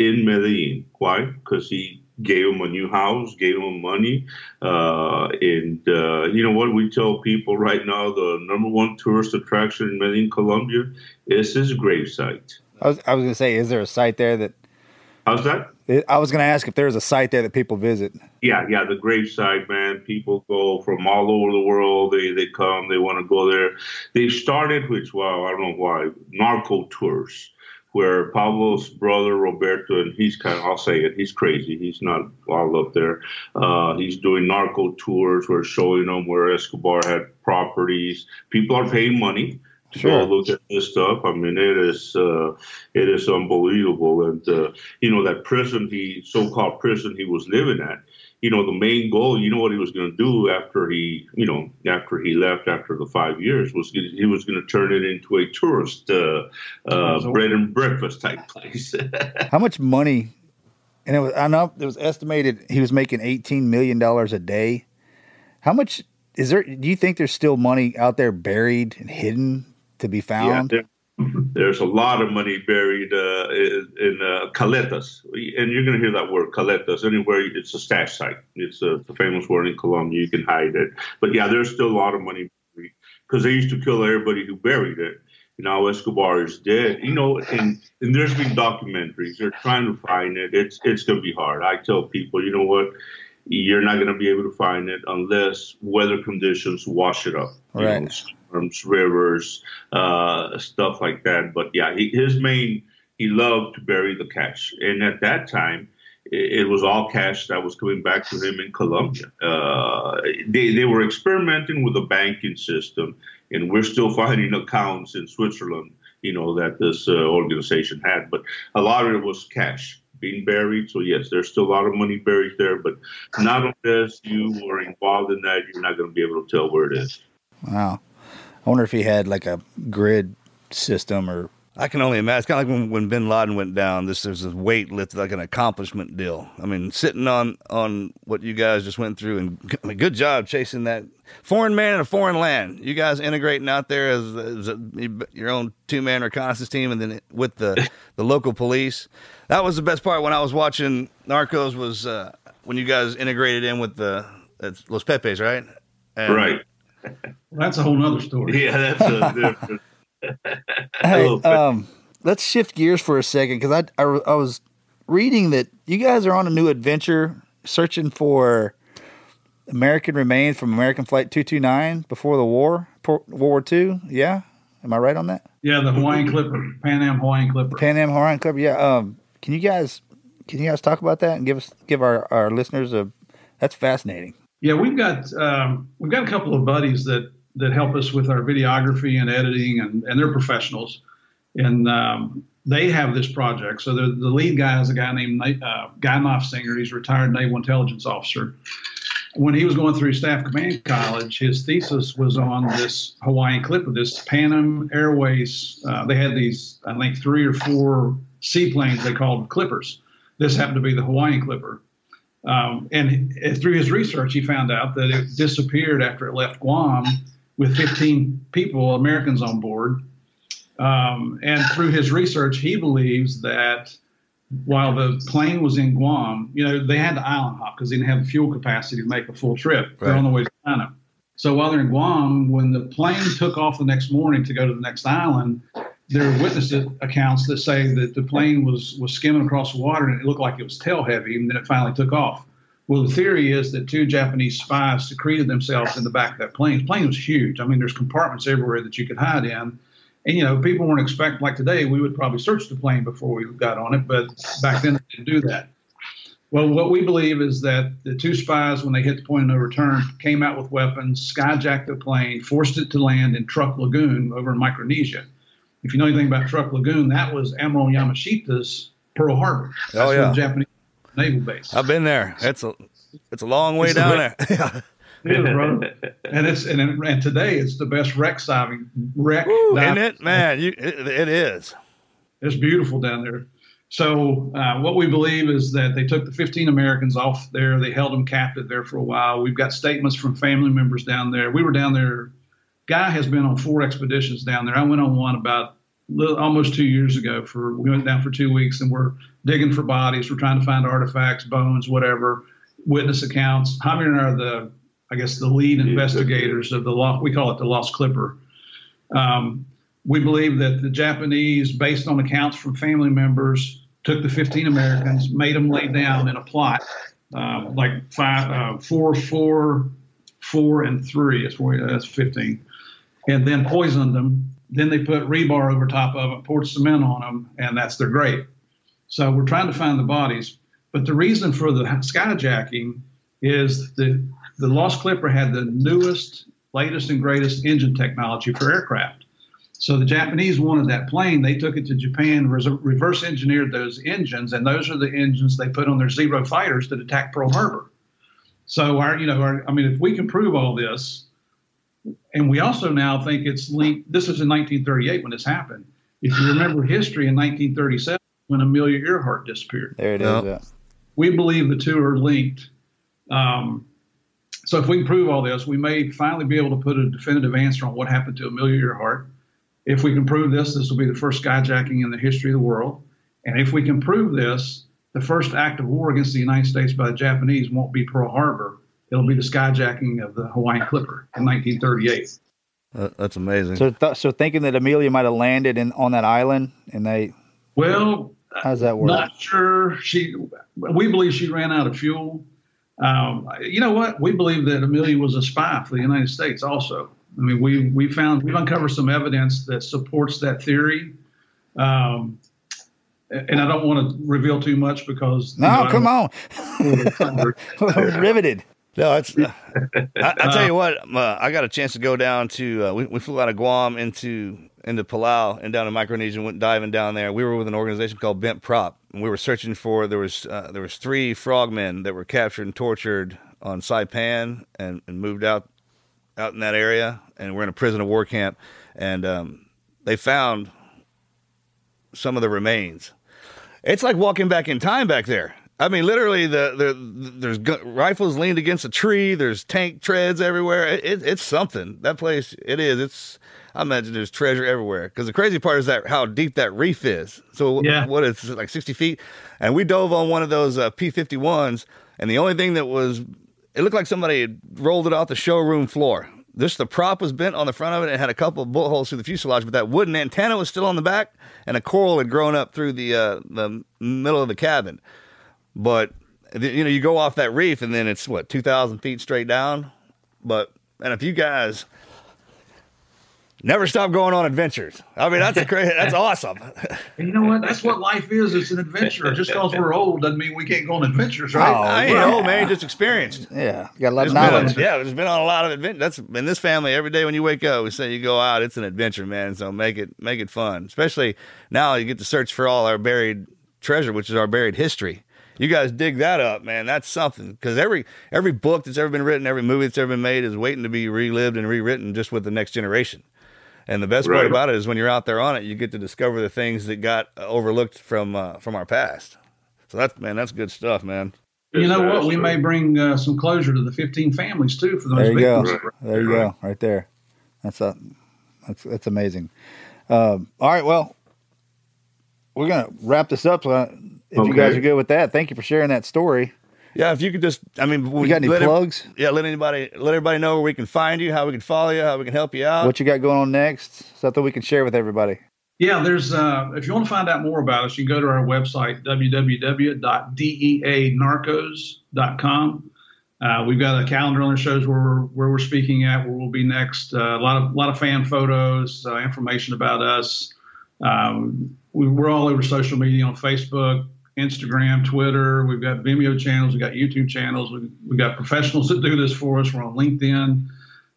in Medellin. Why? Because he gave him a new house, gave him money. You know what? We tell people right now the #1 tourist attraction in Medellin, Colombia is his gravesite. I was going to say, is there a site there that... How's that? I was going to ask if there's a site there that people visit. Yeah, the gravesite, man. People go from all over the world. They come. They want to go there. They started, I don't know why, narco tours, where Pablo's brother, Roberto, and he's kind of, I'll say it, he's crazy. He's not all up there. He's doing narco tours. We're showing them where Escobar had properties. People are paying money. Sure. Look at this stuff. I mean, it is unbelievable. And that prison, so-called prison he was living at. You know, the main goal. You know what he was going to do after he left after the 5 years was he was going to turn it into a tourist bread and breakfast type place. How much money? And it was estimated he was making $18 million a day. How much is there? Do you think there's still money out there buried and hidden to be found? Yeah, there's a lot of money buried in caletas, and you're going to hear that word caletas anywhere. It's a stash site. It's a famous word in Colombia. You can hide it, but yeah, there's still a lot of money buried because they used to kill everybody who buried it. Now Escobar is dead, and there's been documentaries. They're trying to find it. It's going to be hard. I tell people, you know what? You're not going to be able to find it unless weather conditions wash it up. Right. Storms, rivers, stuff like that. But yeah, he loved to bury the cash. And at that time, it was all cash that was coming back to him in Colombia. They were experimenting with the banking system, and we're still finding accounts in Switzerland, that this organization had. But a lot of it was cash being buried. So yes, there's still a lot of money buried there, but not unless you were involved in that, you're not going to be able to tell where it is. Wow. I wonder if he had like a grid system or... I can only imagine. It's kind of like when bin Laden went down, there's this weight lift, like an accomplishment deal. I mean, sitting on what you guys just went through, and I mean, good job chasing that foreign man in a foreign land. You guys integrating out there as your own 2-man reconnaissance team, and then with the local police. That was the best part when I was watching Narcos was when you guys integrated in with that's Los Pepes, right? And, right. Well, that's a whole nother story. Yeah, that's a different. Hey, let's shift gears for a second, because I was reading that you guys are on a new adventure searching for American remains from American Flight 229 before the war, World War II. Yeah, am I right on that? Yeah, the Hawaiian Clipper, Pan Am Hawaiian Clipper. Yeah. Can you guys talk about that and give our listeners that's fascinating. Yeah, we've got a couple of buddies that help us with our videography and editing, and they're professionals. And they have this project. So the lead guy is a guy named Guy Knopfsinger. He's a retired Naval Intelligence officer. When he was going through Staff Command College, his thesis was on this Hawaiian Clipper, this Pan Am Airways. They had these, I think, 3 or 4 seaplanes they called clippers. This happened to be the Hawaiian Clipper. And through his research, he found out that it disappeared after it left Guam with 15 people, Americans on board. And through his research, he believes that while the plane was in Guam, you know, they had to island hop because they didn't have the fuel capacity to make a full trip. Right. They're on the way to China. So while they're in Guam, when the plane took off the next morning to go to the next island, there are witness accounts that say that the plane was skimming across the water and it looked like it was tail heavy, and then it finally took off. Well, the theory is that two Japanese spies secreted themselves in the back of that plane. The plane was huge. I mean, there's compartments everywhere that you could hide in. And, you know, people weren't expecting, like today, we would probably search the plane before we got on it, but back then they didn't do that. Well, what we believe is that the two spies, when they hit the point of no return, came out with weapons, skyjacked the plane, forced it to land in Truck Lagoon over in Micronesia. If you know anything about Truck Lagoon, that was Admiral Yamashita's Pearl Harbor. That's the Japanese naval base. I've been there. It's a long way down there. And today it's the best wreck diving. Woo, isn't it? Man, it is. It's beautiful down there. So what we believe is that they took the 15 Americans off there. They held them captive there for a while. We've got statements from family members down there. We were down there. Guy has been on 4 expeditions down there. I went on one about almost 2 years ago. We went down for 2 weeks, and we're digging for bodies. We're trying to find artifacts, bones, whatever, witness accounts. Javier and I are the lead investigators of the lost. We call it the Lost Clipper. We believe that the Japanese, based on accounts from family members, took the 15 Americans, made them lay down in a plot, like 5, 4, 4, 4, and 3. That's 15. And then poisoned them. Then they put rebar over top of it, poured cement on them, and that's their grave. So we're trying to find the bodies. But the reason for the skyjacking is the Lost Clipper had the newest, latest, and greatest engine technology for aircraft. So the Japanese wanted that plane. They took it to Japan, reverse engineered those engines, and those are the engines they put on their Zero fighters that attacked Pearl Harbor. So if we can prove all this. And we also now think it's linked. This is in 1938 when this happened. If you remember history, in 1937, when Amelia Earhart disappeared. There it is. Yeah. We believe the two are linked. So if we can prove all this, we may finally be able to put a definitive answer on what happened to Amelia Earhart. If we can prove this, this will be the first skyjacking in the history of the world. And if we can prove this, the first act of war against the United States by the Japanese won't be Pearl Harbor. It'll be the skyjacking of the Hawaiian Clipper in 1938. That's amazing. So, so thinking that Amelia might have landed on that island, and they. Well, how's that work? Not sure. We believe she ran out of fuel. You know what? We believe that Amelia was a spy for the United States. Also, I mean, we've uncovered some evidence that supports that theory. And I don't want to reveal too much because. No, come on. I'm riveted. No, it's, I tell you what, I got a chance to go down to, we flew out of Guam into Palau and down to Micronesia, went diving down there. We were with an organization called Bent Prop, and we were searching for, there was 3 frogmen that were captured and tortured on Saipan and moved out in that area, and we're in a prisoner of war camp, and they found some of the remains. It's like walking back in time back there. I mean, literally, there's rifles leaned against a tree. There's tank treads everywhere. It's something. That place, it is. I imagine there's treasure everywhere. Because the crazy part is that how deep that reef is. So what is it, like 60 feet? And we dove on one of those P-51s, and the only thing that was, it looked like somebody had rolled it off the showroom floor. The prop was bent on the front of it, and it had a couple of bullet holes through the fuselage, but that wooden antenna was still on the back, and a coral had grown up through the middle of the cabin. But, you know, you go off that reef and then it's, 2,000 feet straight down? But, and if you guys never stop going on adventures. I mean, that's awesome. And you know what? That's what life is. It's an adventure. Just because we're old doesn't mean we can't go on adventures, right? Oh, I ain't old, man. Just experienced. Yeah. You got a lot of knowledge. There's been on a lot of adventures. That's in this family. Every day when you wake up, we say you go out, it's an adventure, man. So make it fun. Especially now you get to search for all our buried treasure, which is our buried history. You guys dig that up, man. That's something. Because every book that's ever been written, every movie that's ever been made is waiting to be relived and rewritten just with the next generation. And the best part about it is when you're out there on it, you get to discover the things that got overlooked from our past. So that's, man, that's good stuff, man. You know what? We may bring some closure to the 15 families too for those victims. There you go, right there. That's amazing. All right, well, we're gonna wrap this up. If you guys are good with that, thank you for sharing that story. Yeah, if you could just, I mean, we got any plugs? Let everybody know where we can find you, how we can follow you, how we can help you out. What you got going on next? Something we can share with everybody. Yeah, there's, if you want to find out more about us, you can go to our website, www.deanarcos.com. We've got a calendar on the shows where we're speaking at, where we'll be next. A lot of fan photos, information about us. We're all over social media on Facebook, Instagram, Twitter. We've got Vimeo channels. We've got YouTube channels. We've got professionals that do this for us. We're on LinkedIn,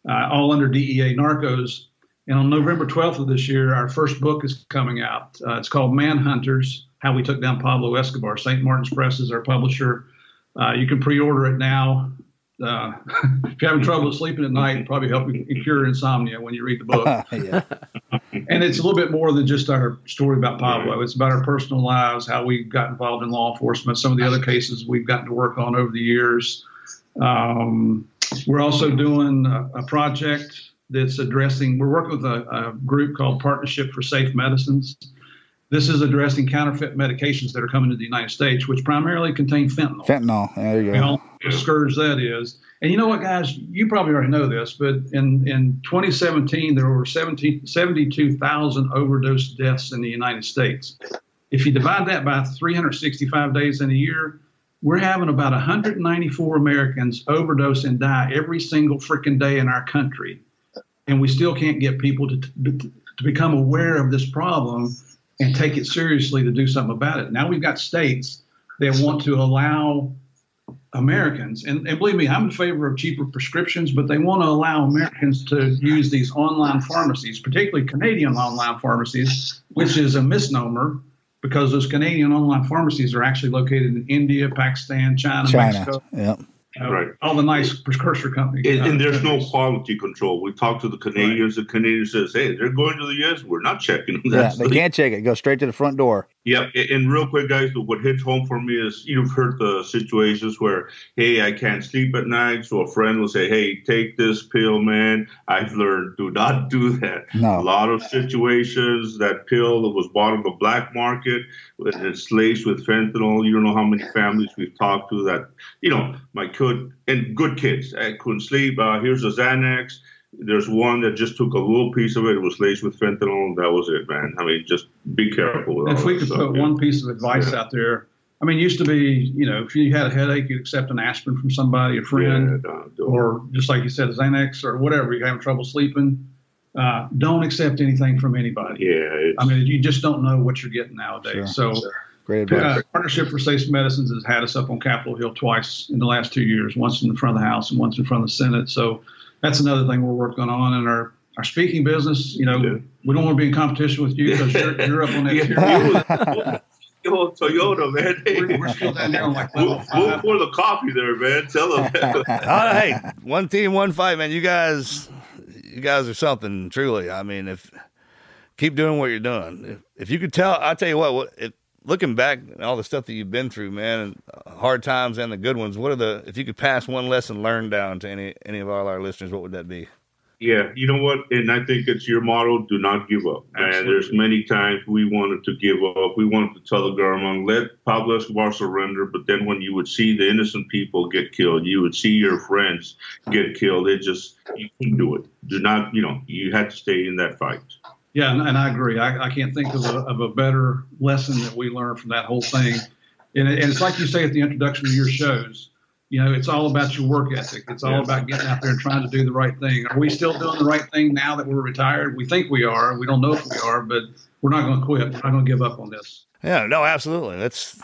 all under DEA Narcos. And on November 12th of this year, our first book is coming out. It's called Manhunters, How We Took Down Pablo Escobar. St. Martin's Press is our publisher. You can pre-order it now. If you're having trouble sleeping at night, it'll probably help you cure insomnia when you read the book. And it's a little bit more than just our story about Pablo. It's about our personal lives, how we got involved in law enforcement, some of the other cases we've gotten to work on over the years. We're also doing a project that's addressing, we're working with a group called Partnership for Safe Medicines. This is addressing counterfeit medications that are coming to the United States, which primarily contain fentanyl. Fentanyl, there you go. And all the scourge that is. And you know what, guys? You probably already know this, but in 2017, there were 72,000 overdose deaths in the United States. If you divide that by 365 days in a year, we're having about 194 Americans overdose and die every single freaking day in our country. And we still can't get people to become aware of this problem and take it seriously to do something about it. Now we've got states that want to allow Americans, and believe me, I'm in favor of cheaper prescriptions, but they want to allow Americans to use these online pharmacies, particularly Canadian online pharmacies, which is a misnomer because those Canadian online pharmacies are actually located in India, Pakistan, China. Mexico. Yep. All the nice precursor companies. And there's no quality control. We talk to the Canadians. The Canadian says, hey, they're going to the U.S. We're not checking them. They can't check it. Go straight to the front door. Yeah. And real quick, guys, what hits home for me is you've heard the situations where, hey, I can't sleep at night. So a friend will say, hey, take this pill, man. I've learned, do not do that. No. A lot of situations, that pill that was bought on the black market, it's laced with fentanyl. You don't know how many families we've talked to that, my good kids. I couldn't sleep. Here's a Xanax. There's one that just took a little piece of it. It was laced with fentanyl. That was it, man. I mean, just be careful. If we could put one piece of advice out there, I mean, it used to be, if you had a headache, you'd accept an aspirin from somebody, a friend, or just like you said, a Xanax or whatever. You're having trouble sleeping. Don't accept anything from anybody. You just don't know what you're getting nowadays. Great advice. Partnership for Safe Medicines has had us up on Capitol Hill twice in the last 2 years, once in the front of the House and once in front of the Senate. So that's another thing we're working on in our speaking business. We don't want to be in competition with you because you're up on next year. Toyota, man. We're still down there on like level 5. We'll pour the coffee there, man. Tell them. Hey, one team, one fight, man. You guys are something, truly. I mean, keep doing what you're doing. If you could tell, I'll tell you what looking back at all the stuff that you've been through, man, and hard times and the good ones, if you could pass one lesson learned down to any of all our listeners, what would that be? Yeah, you know what? And I think it's your motto, do not give up. Absolutely. And there's many times we wanted to give up. We wanted to tell the government, let Pablo Escobar surrender. But then when you would see the innocent people get killed, you would see your friends get killed. You couldn't do it. Do not, you had to stay in that fight. Yeah, and I agree. I can't think of a better lesson that we learned from that whole thing. And it's like you say at the introduction of your shows, it's all about your work ethic. It's all about getting out there and trying to do the right thing. Are we still doing the right thing now that we're retired? We think we are. We don't know if we are, but we're not going to quit. We're not going to give up on this. Yeah, no, absolutely. That's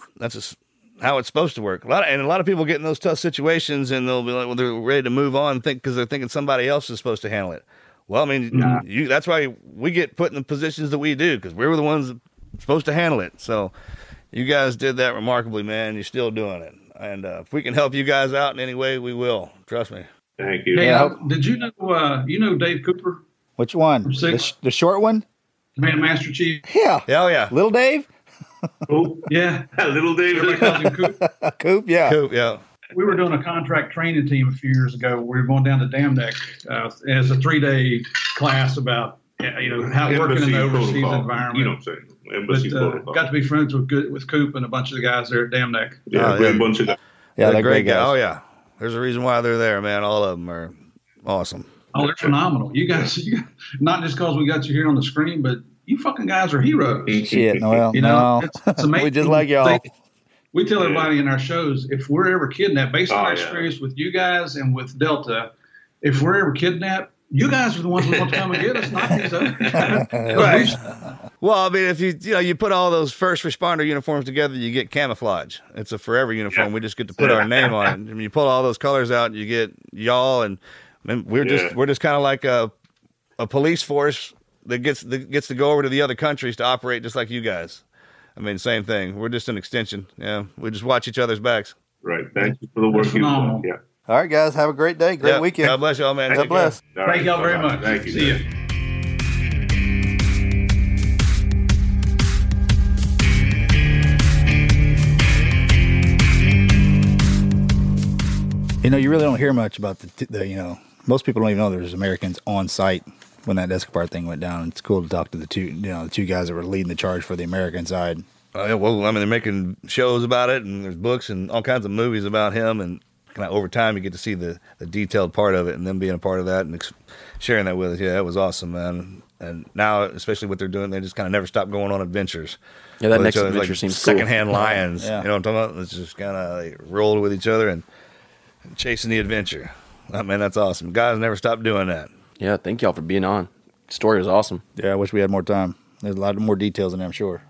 how it's supposed to work. A lot of people get in those tough situations and they'll be like, well, they're ready to move on because they're thinking somebody else is supposed to handle it. Well, I mean, that's why we get put in the positions that we do, because we were the ones supposed to handle it. So you guys did that remarkably, man. You're still doing it. And if we can help you guys out in any way, we will. Trust me. Thank you. Hey, did you know Dave Cooper? Which one? The short one? Command Master Chief. Yeah. Hell yeah. Little Dave? Oh, yeah. Little Dave. Everybody calls him Coop. Coop, yeah. Coop, yeah. We were doing a contract training team a few years ago. We were going down to Damneck as a 3-day class about, you know, how working in the overseas environment. You know what I'm saying? Embassy protocol. Got to be friends with Coop and a bunch of the guys there at Damneck. Yeah, a bunch of guys. Yeah, they're great guys. Oh, yeah. There's a reason why they're there, man. All of them are awesome. Oh, they're phenomenal. You guys, not just because we got you here on the screen, but you fucking guys are heroes. Shit, Noel. You know, it's amazing. We just like y'all. We tell everybody in our shows, if we're ever kidnapped, based on our experience with you guys and with Delta, if we're ever kidnapped, you guys are the ones who want to come and get us, not these other guys. Right. Well, I mean, if you put all those first responder uniforms together, you get camouflage. It's a forever uniform. Yeah. We just get to put our name on it. And you pull all those colors out, and you get y'all, and we're just kind of like a police force that gets to go over to the other countries to operate just like you guys. I mean, same thing. We're just an extension. Yeah, we just watch each other's backs. Right. Thank you for the work you do. Yeah. All right, guys. Have a great day. Great weekend. God bless y'all, man. God bless. Thank y'all very much. Thank you. See you. You know, you really don't hear much about the you know, most people don't even know there's Americans on site when that Escobar thing went down. It's cool to talk to the two guys that were leading the charge for the American side. Well, I mean, they're making shows about it, and there's books and all kinds of movies about him, and kind of over time you get to see the detailed part of it and them being a part of that and sharing that with us. Yeah, that was awesome, man. And now, especially what they're doing, they just kind of never stop going on adventures. Yeah, that next adventure like seems secondhand cool. Lions. Yeah. You know what I'm talking about? It's just kind of like, rolled with each other and chasing the adventure. I mean, that's awesome. Guys never stop doing that. Yeah, thank y'all for being on. The story was awesome. Yeah, I wish we had more time. There's a lot more details in there, I'm sure.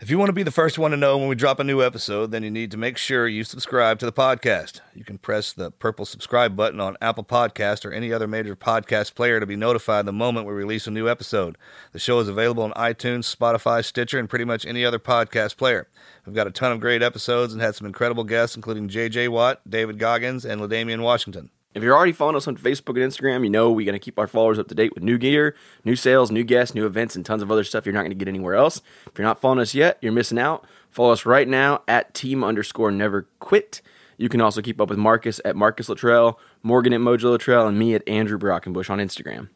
If you want to be the first one to know when we drop a new episode, then you need to make sure you subscribe to the podcast. You can press the purple subscribe button on Apple Podcasts or any other major podcast player to be notified the moment we release a new episode. The show is available on iTunes, Spotify, Stitcher, and pretty much any other podcast player. We've got a ton of great episodes and had some incredible guests, including J.J. Watt, David Goggins, and LaDamian Washington. If you're already following us on Facebook and Instagram, you know we're going to keep our followers up to date with new gear, new sales, new guests, new events, and tons of other stuff you're not going to get anywhere else. If you're not following us yet, you're missing out. Follow us right now at Team_Never Quit. You can also keep up with Marcus at Marcus Luttrell, Morgan at Mojo Luttrell, and me at Andrew Brockenbush on Instagram.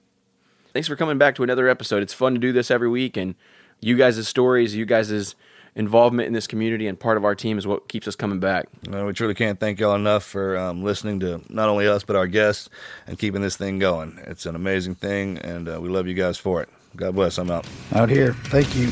Thanks for coming back to another episode. It's fun to do this every week, and you guys' stories, you guys' involvement in this community and part of our team is what keeps us coming back. We truly can't thank y'all enough for listening to not only us but our guests and keeping this thing going. It's an amazing thing, and we love you guys for it. God bless. I'm out here. Thank you.